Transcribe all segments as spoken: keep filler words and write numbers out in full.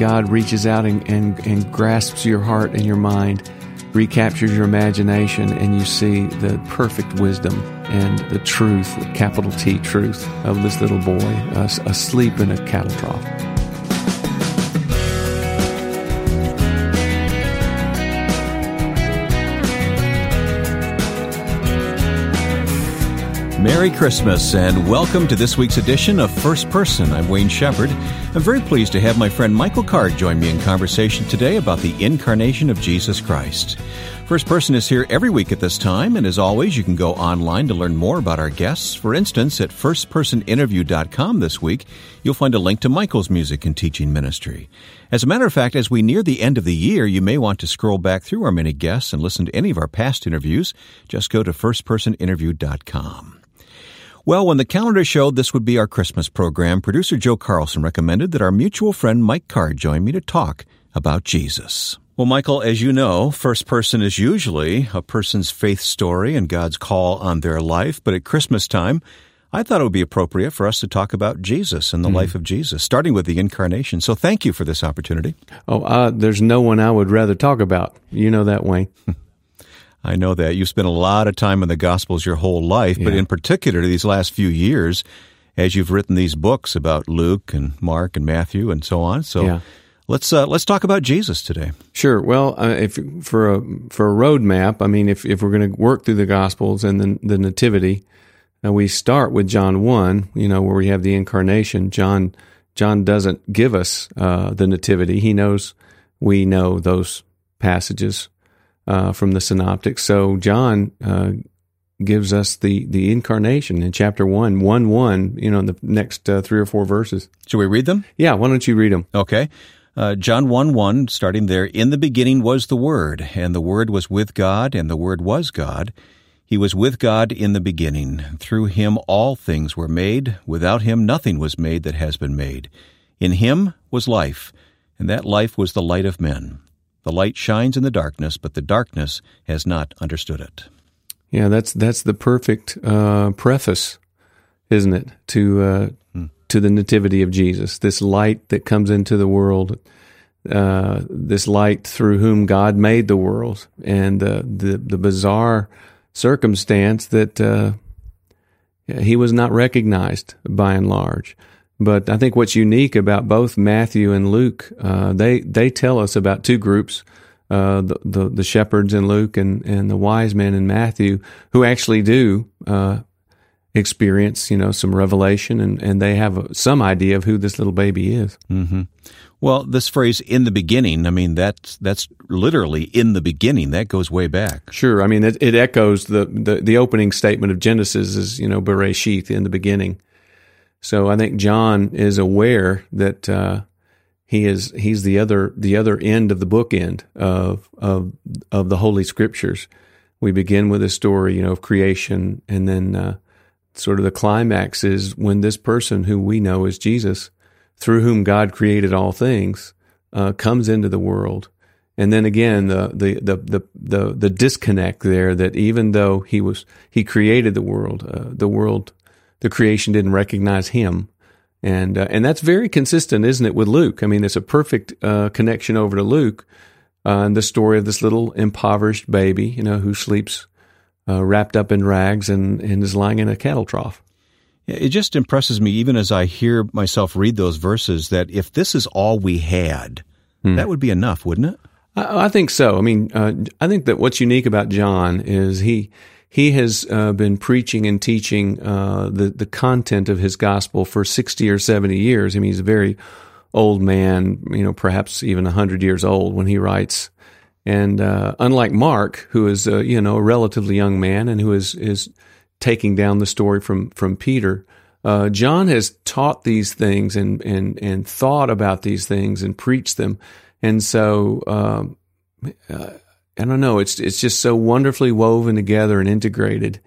God reaches out and, and, and grasps your heart and your mind, recaptures your imagination, and you see the perfect wisdom and the truth, capital T truth, of this little boy uh, asleep in a cattle trough. Merry Christmas and welcome to this week's edition of First Person. I'm Wayne Shepherd. I'm very pleased to have my friend Michael Card join me in conversation today about the incarnation of Jesus Christ. First Person is here every week at this time, and as always, you can go online to learn more about our guests. For instance, at first person interview dot com this week, you'll find a link to Michael's music and teaching ministry. As a matter of fact, as we near the end of the year, you may want to scroll back through our many guests and listen to any of our past interviews. Just go to first person interview dot com. Well, when the calendar showed this would be our Christmas program, producer Joe Carlson recommended that our mutual friend Mike Card join me to talk about Jesus. Well, Michael, as you know, First Person is usually a person's faith story and God's call on their life. But at Christmas time, I thought it would be appropriate for us to talk about Jesus and the mm. life of Jesus, starting with the incarnation. So thank you for this opportunity. Oh, uh, there's no one I would rather talk about. You know that, Wayne. I know that. You spent a lot of time in the Gospels your whole life, yeah. but in particular these last few years, as you've written these books about Luke and Mark and Matthew and so on. So yeah. let's uh, let's talk about Jesus today. Sure. Well, uh, if for a for a roadmap, I mean, if if we're going to work through the Gospels and the, the Nativity, now we start with John one, you know, where we have the incarnation. John John doesn't give us uh, the Nativity. He knows we know those passages. Uh, from the synoptics. So John uh, gives us the, the incarnation in chapter one, one, one, you know, in the next uh, three or four verses. Should we read them? Yeah, why don't you read them? Okay. Uh, John one, one, starting there, "In the beginning was the Word, and the Word was with God, and the Word was God. He was with God in the beginning. Through Him all things were made. Without Him nothing was made that has been made. In Him was life, and that life was the light of men. The light shines in the darkness, but the darkness has not understood it." Yeah, that's that's the perfect uh, preface, isn't it, to uh, mm. to the nativity of Jesus? This light that comes into the world, uh, this light through whom God made the world, and uh, the the bizarre circumstance that uh, he was not recognized by and large. But I think what's unique about both Matthew and Luke, uh, they they tell us about two groups, uh, the, the the shepherds in Luke and, and the wise men in Matthew, who actually do uh, experience, you know, some revelation, and, and they have a, some idea of who this little baby is. Mm-hmm. Well, this phrase, "in the beginning," I mean, that's that's literally in the beginning. That goes way back. Sure. I mean, it, it echoes the, the, the opening statement of Genesis is, you know, Bereshith, in the beginning. So I think John is aware that uh, he is he's the other the other end of the bookend of of of the Holy Scriptures. We begin with a story, you know, of creation, and then uh, sort of the climax is when this person who we know as Jesus, through whom God created all things, uh, comes into the world. And then again, the the the the the, the disconnect there, that even though he was he created the world, uh, the world. The creation didn't recognize him, and uh, and that's very consistent, isn't it, with Luke? I mean, it's a perfect uh, connection over to Luke, uh, and the story of this little impoverished baby, you know, who sleeps uh, wrapped up in rags and, and is lying in a cattle trough. It just impresses me, even as I hear myself read those verses, that if this is all we had, hmm. that would be enough, wouldn't it? I, I think so. I mean, uh, I think that what's unique about John is he— He has uh, been preaching and teaching uh, the, the content of his gospel for sixty or seventy years. I mean, he's a very old man, you know, perhaps even one hundred years old when he writes. And uh, unlike Mark, who is, uh, you know, a relatively young man and who is, is taking down the story from, from Peter, uh, John has taught these things and, and, and thought about these things and preached them. And so... Um, uh, I don't know, it's it's just so wonderfully woven together and integrated.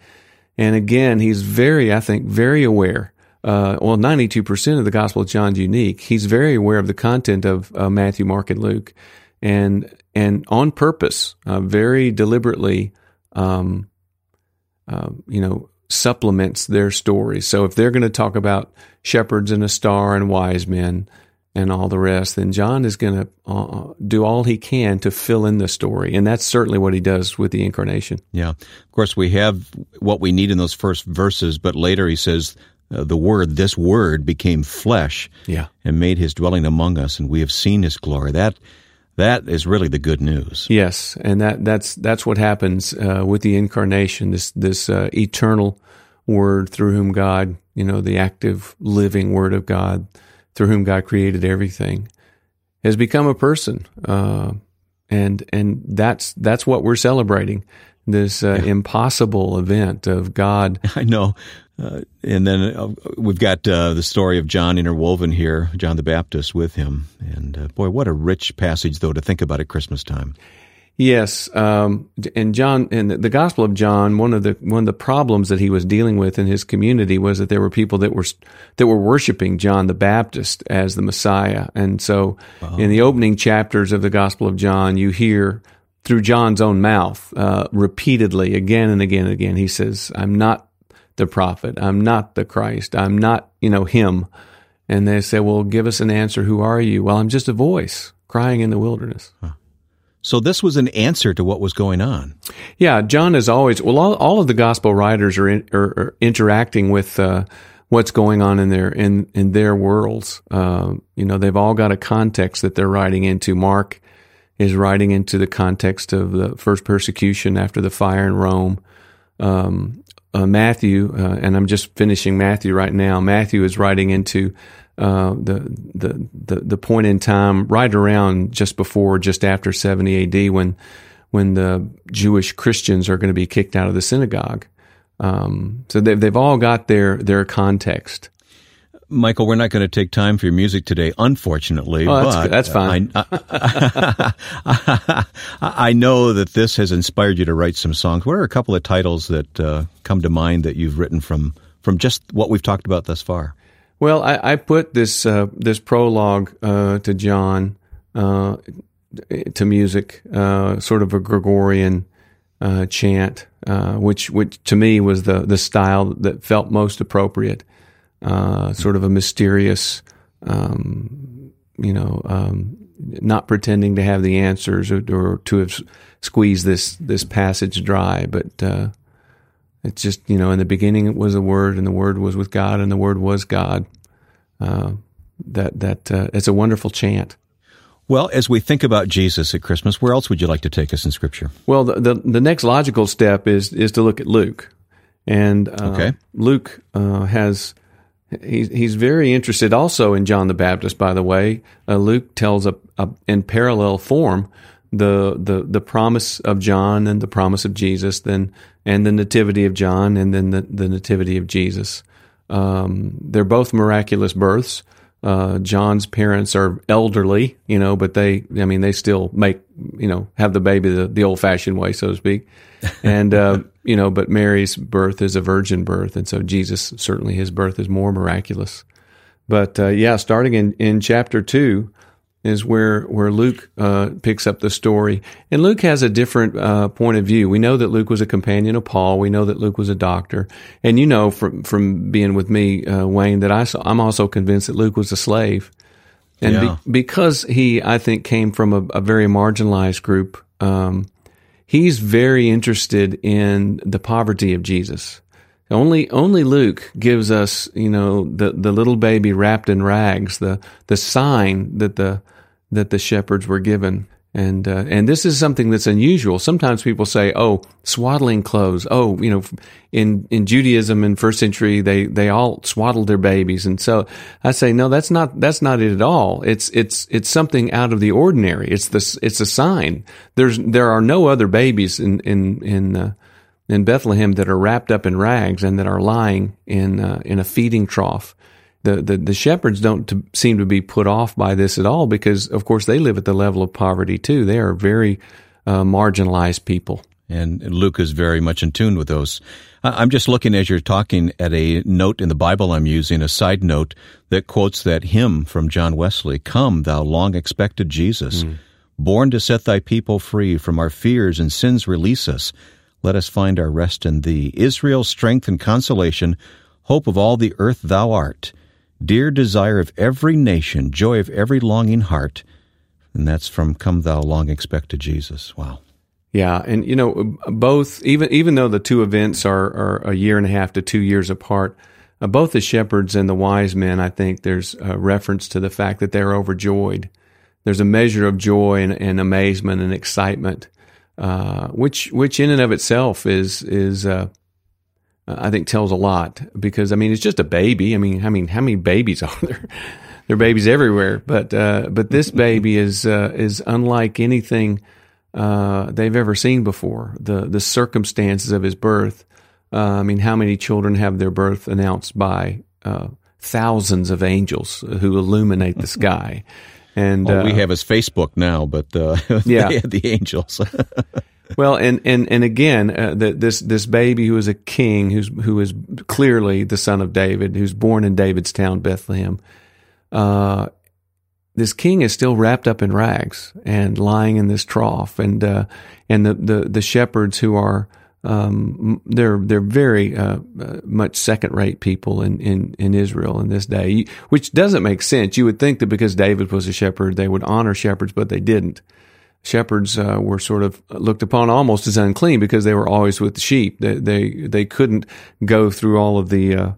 And again, he's very, I think, very aware. Uh, well, ninety-two percent of the Gospel of John's unique. He's very aware of the content of uh, Matthew, Mark, and Luke. And and on purpose, uh, very deliberately, um, uh, you know, supplements their stories. So if they're going to talk about shepherds and a star and wise men, and all the rest, then John is going to uh, do all he can to fill in the story. And that's certainly what he does with the incarnation. Yeah. Of course, we have what we need in those first verses, but later he says, uh, the Word, this Word became flesh yeah. and made his dwelling among us, and we have seen his glory. That That is really the good news. Yes, and that, that's that's what happens uh, with the incarnation, this, this uh, eternal Word through whom God, you know, the active, living Word of God, through whom God created everything, has become a person, uh, and and that's that's what we're celebrating, this uh, yeah. impossible event of God. I know, uh, and then uh, we've got uh, the story of John interwoven here, John the Baptist with him, and uh, boy, what a rich passage though to think about at Christmas time. Yes, um, and John, and the Gospel of John, one of the one of the problems that he was dealing with in his community was that there were people that were that were worshiping John the Baptist as the Messiah, and so wow. in the opening chapters of the Gospel of John, you hear through John's own mouth uh, repeatedly, again and again and again, he says, "I'm not the prophet. I'm not the Christ. I'm not, you know, him." And they say, "Well, give us an answer. Who are you?" "Well, I'm just a voice crying in the wilderness." Huh. So this was an answer to what was going on. Yeah, John is always, well, all, all of the gospel writers are, in, are, are interacting with uh, what's going on in their in, in their worlds. Uh, you know, they've all got a context that they're writing into. Mark is writing into the context of the first persecution after the fire in Rome. Um, uh, Matthew, uh, and I'm just finishing Matthew right now. Matthew is writing into Uh, the, the the the point in time right around just before, just after seventy A D when when the Jewish Christians are going to be kicked out of the synagogue. Um, so they've, they've all got their, their context. Michael, we're not going to take time for your music today, unfortunately. Oh, that's, but that's fine. I, I, I know that this has inspired you to write some songs. What are a couple of titles that uh, come to mind that you've written from from just what we've talked about thus far? Well, I, I put this uh, this prologue uh, to John uh, to music, uh, sort of a Gregorian uh, chant, uh, which which to me was the the style that felt most appropriate. Uh, sort of a mysterious, um, you know, um, not pretending to have the answers or, or to have squeezed this this passage dry, but. Uh, It's just, you know, in the beginning it was a Word, and the Word was with God, and the Word was God. Uh, that that uh, it's a wonderful chant. Well, as we think about Jesus at Christmas, where else would you like to take us in Scripture? Well, the the, the next logical step is is to look at Luke, and uh, okay. Luke uh, has he's he's very interested also in John the Baptist. By the way, uh, Luke tells a, a in parallel form. The, the the promise of John and the promise of Jesus, then and the nativity of John and then the, the nativity of Jesus. Um, they're both miraculous births. Uh, John's parents are elderly, you know, but they, I mean, they still make, you know, have the baby the, the old-fashioned way, so to speak. And, uh, you know, but Mary's birth is a virgin birth, and so Jesus, certainly his birth is more miraculous. But, uh, yeah, starting in, in chapter two, is where where Luke uh, picks up the story. And Luke has a different uh, point of view. We know that Luke was a companion of Paul. We know that Luke was a doctor. And you know from from being with me, uh, Wayne, that I saw, I'm also convinced that Luke was a slave. And yeah. be, because he, I think, came from a, a very marginalized group, um, he's very interested in the poverty of Jesus. Only only Luke gives us, you know, the, the little baby wrapped in rags, the the sign that the that the shepherds were given, and uh, and this is something that's unusual. Sometimes people say, "Oh, swaddling clothes." Oh, you know, in, in Judaism in first century, they, they all swaddled their babies, and so I say, no, that's not that's not it at all. It's it's it's something out of the ordinary. It's the it's a sign. There's there are no other babies in in in. Uh, in Bethlehem that are wrapped up in rags and that are lying in uh, in a feeding trough. The, the the shepherds don't seem to be put off by this at all because, of course, they live at the level of poverty too. They are very uh, marginalized people. And Luke is very much in tune with those. I'm just looking as you're talking at a note in the Bible I'm using, a side note that quotes that hymn from John Wesley, "Come, Thou Long Expected Jesus, mm. born to set Thy people free, from our fears and sins release us. Let us find our rest in Thee. Israel's strength and consolation, hope of all the earth Thou art. dear desire of every nation, joy of every longing heart. And that's from Come Thou Long Expected Jesus. Wow. Yeah, and you know, both, even even though the two events are, are a year and a half to two years apart, uh, both the shepherds and the wise men, I think there's a reference to the fact that they're overjoyed. There's a measure of joy and, and amazement and excitement, uh, which which in and of itself is is uh, I think tells a lot, because I mean it's just a baby. I mean, I mean, how many babies are there? There are babies everywhere, but uh, but this baby is uh, is unlike anything Uh, they've ever seen before. The the circumstances of his birth. Uh, I mean, how many children have their birth announced by uh, thousands of angels who illuminate the sky? And all uh, we have is Facebook now, but uh, yeah, they had the angels. Well, and and and again, uh, the, this this baby who is a king, who's who is clearly the son of David, who's born in David's town, Bethlehem. Uh, This king is still wrapped up in rags and lying in this trough, and uh, and the, the, the shepherds who are um, they're they're very uh, much second rate people in, in, in Israel in this day, which doesn't make sense. You would think that because David was a shepherd, they would honor shepherds, but they didn't. Shepherds uh, were sort of looked upon almost as unclean because they were always with the sheep. They they, they couldn't go through all of the uh,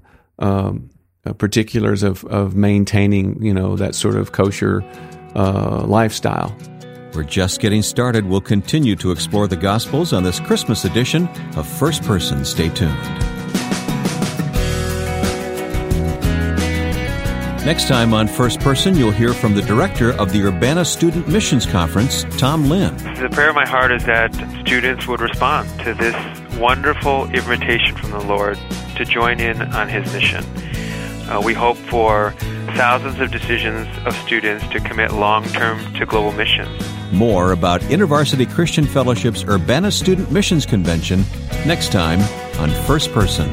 um, particulars of, of maintaining, you know, that sort of kosher uh, lifestyle. We're just getting started. We'll continue to explore the Gospels on this Christmas edition of First Person. Stay tuned. Next time on First Person, you'll hear from the director of the Urbana Student Missions Conference, Tom Lin. The prayer of my heart is that students would respond to this wonderful invitation from the Lord to join in on His mission. Uh, we hope for thousands of decisions of students to commit long-term to global missions. More about InterVarsity Christian Fellowship's Urbana Student Missions Convention next time on First Person.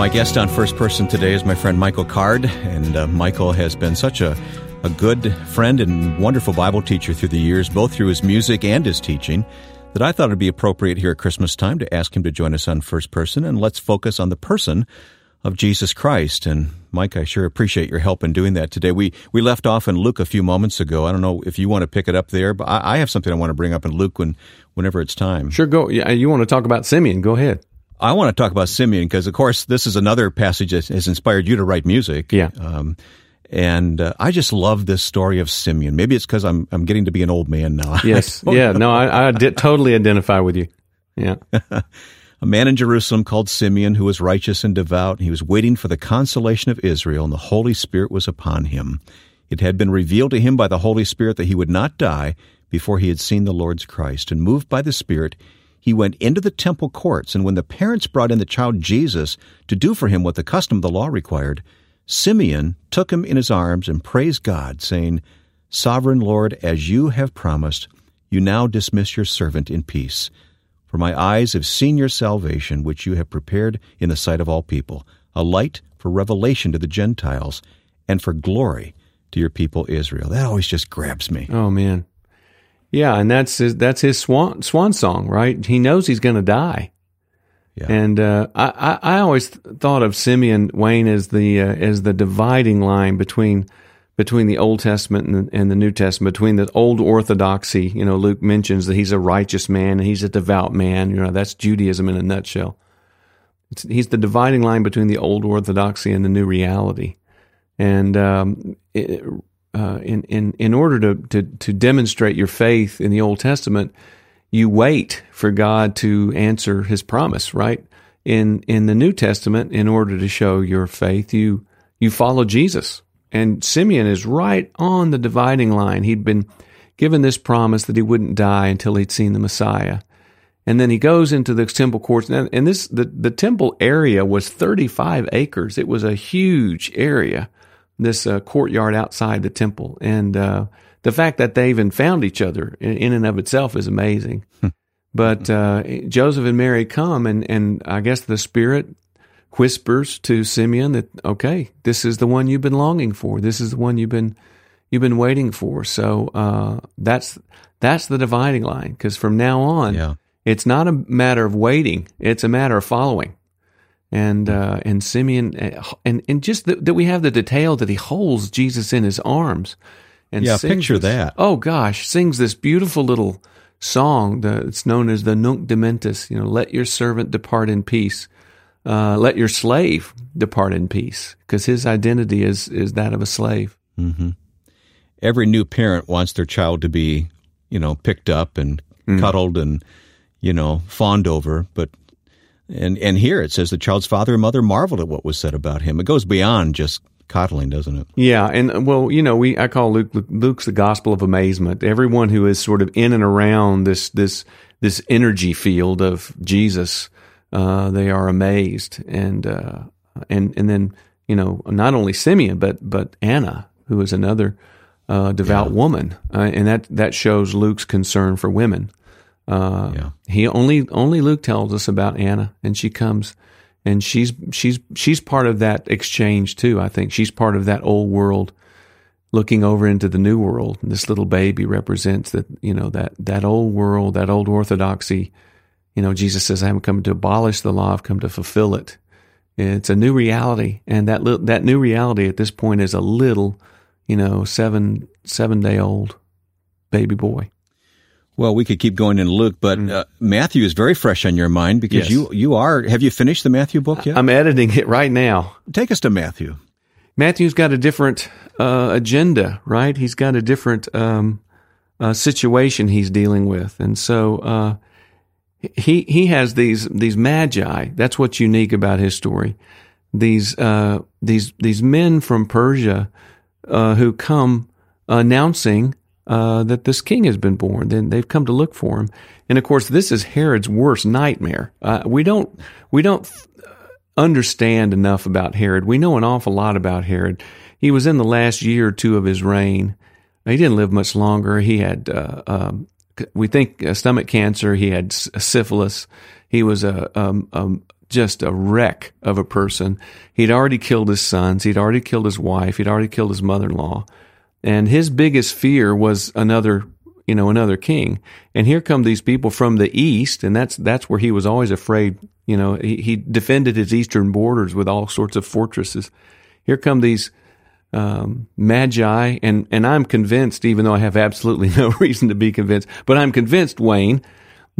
My guest on First Person today is my friend Michael Card, and uh, Michael has been such a a good friend and wonderful Bible teacher through the years, both through his music and his teaching, that I thought it would be appropriate here at Christmas time to ask him to join us on First Person, and let's focus on the person of Jesus Christ. And, Mike, I sure appreciate your help in doing that today. We we left off in Luke a few moments ago. I don't know if you want to pick it up there, but I, I have something I want to bring up in Luke when, whenever it's time. Sure, go. Yeah, you want to talk about Simeon, go ahead. I want to talk about Simeon because, of course, this is another passage that has inspired you to write music. Yeah. Um, And uh, I just love this story of Simeon. Maybe it's because I'm I'm getting to be an old man now. Yes, yeah, no, I, I did totally identify with you. Yeah, a man in Jerusalem called Simeon who was righteous and devout. He was waiting for the consolation of Israel, and the Holy Spirit was upon him. It had been revealed to him by the Holy Spirit that he would not die before he had seen the Lord's Christ. And moved by the Spirit, he went into the temple courts. And when the parents brought in the child Jesus to do for him what the custom of the law required, Simeon took him in his arms and praised God, saying, "Sovereign Lord, as you have promised, you now dismiss your servant in peace. For my eyes have seen your salvation, which you have prepared in the sight of all people, a light for revelation to the Gentiles and for glory to your people Israel." That always just grabs me. Oh, man. Yeah, and that's his, that's his swan, swan song, right? He knows he's going to die. Yeah. And uh, I, I always thought of Simeon, Wayne, as the uh, as the dividing line between between the Old Testament and the, and the New Testament, between the old orthodoxy. You know, Luke mentions that he's a righteous man and he's a devout man. You know, that's Judaism in a nutshell. It's, he's the dividing line between the old orthodoxy and the new reality. And um, it, uh, in in in order to, to to demonstrate your faith in the Old Testament, you wait for God to answer His promise, right? In in the New Testament, in order to show your faith, you you follow Jesus. And Simeon is right on the dividing line. He'd been given this promise that he wouldn't die until he'd seen the Messiah. And then he goes into the temple courts. And this the, the temple area was thirty-five acres. It was a huge area, this uh, courtyard outside the temple. And uh the fact that they even found each other in and of itself is amazing. But uh, Joseph and Mary come, and, and I guess the Spirit whispers to Simeon that, okay, this is the one you've been longing for. This is the one you've been you've been waiting for. So uh, that's that's the dividing line, because from now on, yeah. It's not a matter of waiting. It's a matter of following. And uh, and Simeon, and, and just the, that we have the detail that he holds Jesus in his arms. And yeah, picture this, that. Oh, gosh, sings this beautiful little song. The, it's known as the Nunc Dimittis, you know, let your servant depart in peace. Uh, let your slave depart in peace, because his identity is is that of a slave. Mm-hmm. Every new parent wants their child to be, you know, picked up and mm. cuddled and, you know, fawned over, but And and here it says the child's father and mother marveled at what was said about him. It goes beyond just coddling, doesn't it? Yeah, and well, you know, we I call Luke Luke's the gospel of amazement. Everyone who is sort of in and around this this this energy field of Jesus, uh, they are amazed, and uh, and and then you know not only Simeon but but Anna, who is another uh, devout yeah. woman, uh, and that that shows Luke's concern for women. Uh, yeah. He only only Luke tells us about Anna, and she comes, and she's she's she's part of that exchange too. I think she's part of that old world, looking over into the new world. And this little baby represents that you know that that old world, that old orthodoxy. You know, Jesus says, "I haven't come to abolish the law; I've come to fulfill it." It's a new reality, and that li- that new reality at this point is a little, you know, seven seven day old baby boy. Well, we could keep going in Luke, but uh, Matthew is very fresh on your mind because yes. you, you are, have you finished the Matthew book yet? I'm editing it right now. Take us to Matthew. Matthew's got a different uh, agenda, right? He's got a different um, uh, situation he's dealing with. And so uh, he he has these these magi. That's what's unique about his story. These, uh, these, these men from Persia uh, who come announcing Uh, that this king has been born. Then they've come to look for him, and of course, this is Herod's worst nightmare. Uh, we don't we don't understand enough about Herod. We know an awful lot about Herod. He was in the last year or two of his reign. He didn't live much longer. He had uh, um, we think uh, stomach cancer. He had syphilis. He was a um, um, just a wreck of a person. He'd already killed his sons. He'd already killed his wife. He'd already killed his mother-in-law. And his biggest fear was another, you know, another king. And here come these people from the east, and that's that's where he was always afraid. You know, he, he defended his eastern borders with all sorts of fortresses. Here come these um, magi, and, and I'm convinced, even though I have absolutely no reason to be convinced, but I'm convinced, Wayne,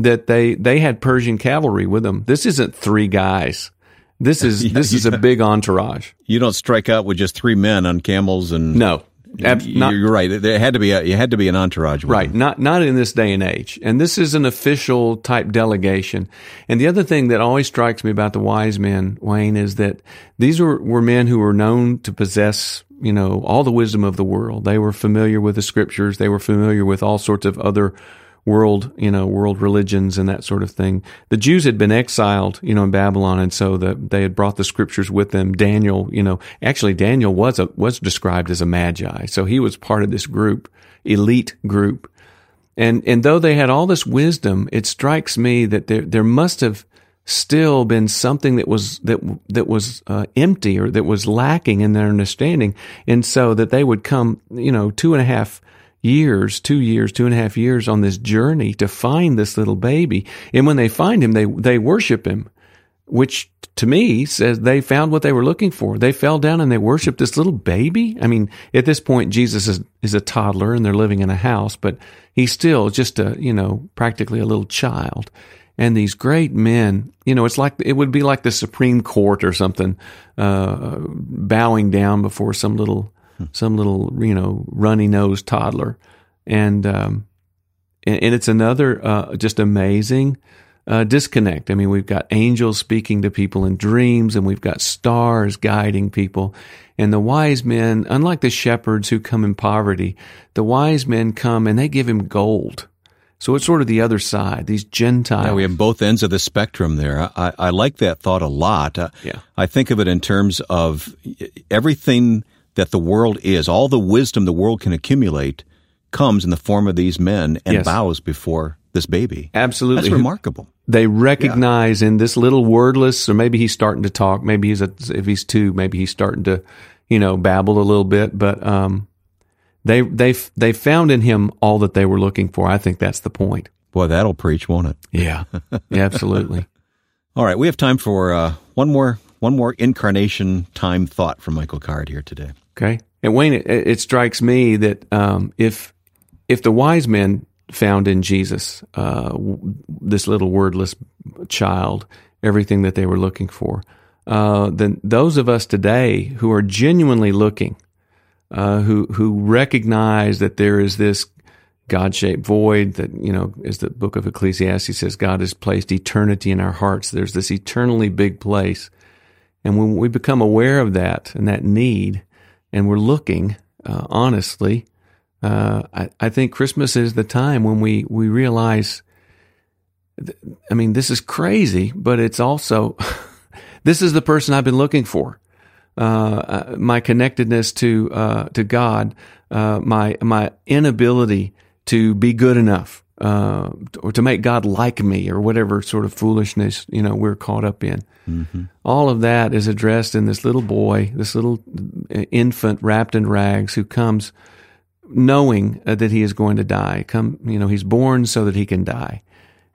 that they, they had Persian cavalry with them. This isn't three guys. This is yeah, this is a big entourage. You don't strike out with just three men on camels and no. Ab- not, You're right. There had to be a, it had to be an entourage. Right. Them. Not not in this day and age. And this is an official type delegation. And the other thing that always strikes me about the wise men, Wayne, is that these were, were men who were known to possess, you know, all the wisdom of the world. They were familiar with the scriptures. They were familiar with all sorts of other world, you know, world religions and that sort of thing. The Jews had been exiled, you know, in Babylon, and so the, they had brought the scriptures with them. Daniel, you know, actually Daniel was a, was described as a magi, so he was part of this group, elite group. And and though they had all this wisdom, it strikes me that there there must have still been something that was that that was uh, empty or that was lacking in their understanding, and so that they would come, you know, two and a half. years, two years, two and a half years on this journey to find this little baby. And when they find him, they they worship him, which to me says they found what they were looking for. They fell down and they worshiped this little baby. I mean, at this point, Jesus is, is a toddler and they're living in a house, but he's still just a, you know, practically a little child. And these great men, you know, it's like it would be like the Supreme Court or something, uh, bowing down before some little Some little, you know, runny-nosed toddler, and um, and, and it's another uh, just amazing uh, disconnect. I mean, we've got angels speaking to people in dreams, and we've got stars guiding people. And the wise men, unlike the shepherds who come in poverty, the wise men come and they give him gold. So it's sort of the other side, these Gentiles. Yeah, we have both ends of the spectrum there. I, I like that thought a lot. Yeah. I think of it in terms of everything that the world is, all the wisdom the world can accumulate comes in the form of these men and yes. bows before this baby. Absolutely. That's remarkable. They recognize yeah. in this little wordless, or maybe he's starting to talk, maybe he's a, if he's two, maybe he's starting to, you know, babble a little bit, but um, they they they found in him all that they were looking for. I think that's the point. Boy, that'll preach, won't it? Yeah, yeah, absolutely. All right, we have time for uh, one more one more incarnation time thought from Michael Card here today. Okay. And Wayne, it, it strikes me that um, if if the wise men found in Jesus, uh, w- this little wordless child, everything that they were looking for, uh, then those of us today who are genuinely looking, uh, who who recognize that there is this God-shaped void that, you know, as the book of Ecclesiastes says, God has placed eternity in our hearts. There's this eternally big place. And when we become aware of that and that need, and we're looking, uh, honestly, uh, I, I think Christmas is the time when we, we realize, th- I mean, this is crazy, but it's also, this is the person I've been looking for. Uh, my connectedness to, uh, to God, uh, my, my inability to be good enough, uh, or to make God like me, or whatever sort of foolishness, you know, we're caught up in. Mm-hmm. All of that is addressed in this little boy, this little infant wrapped in rags who comes knowing uh, that he is going to die. Come, you know, he's born so that he can die,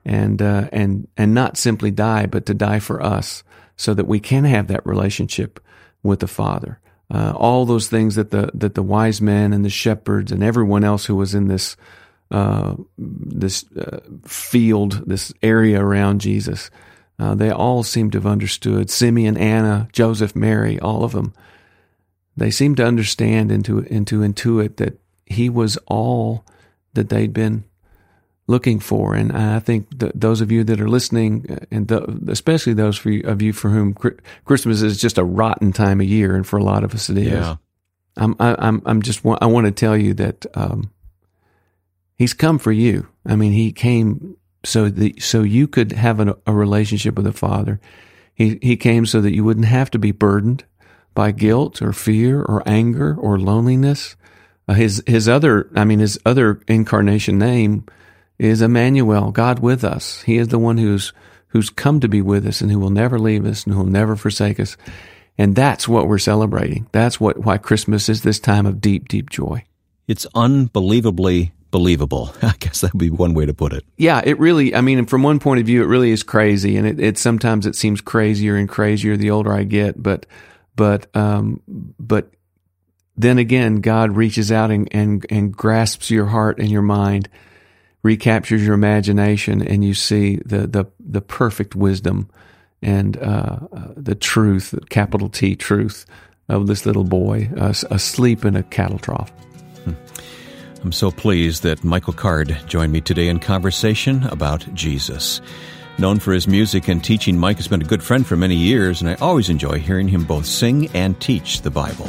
and uh, and and not simply die, but to die for us, so that we can have that relationship with the Father. Uh, all those things that the that the wise men and the shepherds and everyone else who was in this uh, this uh, field, this area around Jesus, uh, they all seem to have understood. Simeon, Anna, Joseph, Mary, all of them, they seem to understand and to, and to intuit that he was all that they'd been looking for. And I think th- those of you that are listening, and th- especially those for you, of you for whom cri- Christmas is just a rotten time of year, and for a lot of us it is. Yeah. I'm, I, I'm, I'm just. Wa- I want to tell you that um, he's come for you. I mean, he came so that so you could have an, a relationship with the Father. He he came so that you wouldn't have to be burdened by guilt or fear or anger or loneliness. Uh, his his other. I mean, his other incarnation name is Emmanuel, God with us. He is the one who's who's come to be with us, and who will never leave us, and who will never forsake us. And that's what we're celebrating. That's what why Christmas is this time of deep, deep joy. It's unbelievably believable. I guess that would be one way to put it. Yeah, it really, I mean, from one point of view, it really is crazy, and it, it sometimes it seems crazier and crazier the older I get, but but um, but then again, God reaches out and, and, and grasps your heart and your mind, recaptures your imagination, and you see the the, the perfect wisdom and uh, the truth, capital T truth, of this little boy uh, asleep in a cattle trough. Hmm. I'm so pleased that Michael Card joined me today in conversation about Jesus. Known for his music and teaching, Mike has been a good friend for many years, and I always enjoy hearing him both sing and teach the Bible.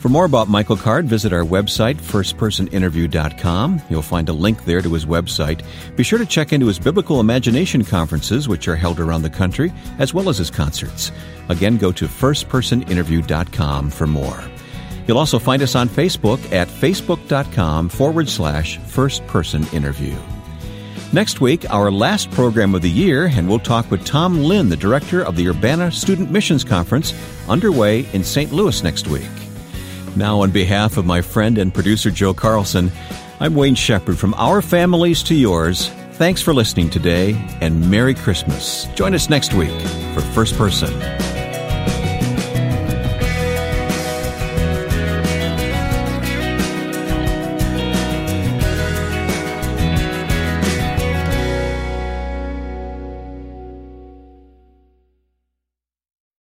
For more about Michael Card, visit our website, first person interview dot com. You'll find a link there to his website. Be sure to check into his Biblical Imagination Conferences, which are held around the country, as well as his concerts. Again, go to first person interview dot com for more. You'll also find us on Facebook at facebook.com forward slash firstpersoninterview. Next week, our last program of the year, and we'll talk with Tom Lin, the director of the Urbana Student Missions Conference, underway in Saint Louis next week. Now, on behalf of my friend and producer, Joe Carlson, I'm Wayne Shepherd. From our families to yours, thanks for listening today, and Merry Christmas. Join us next week for First Person.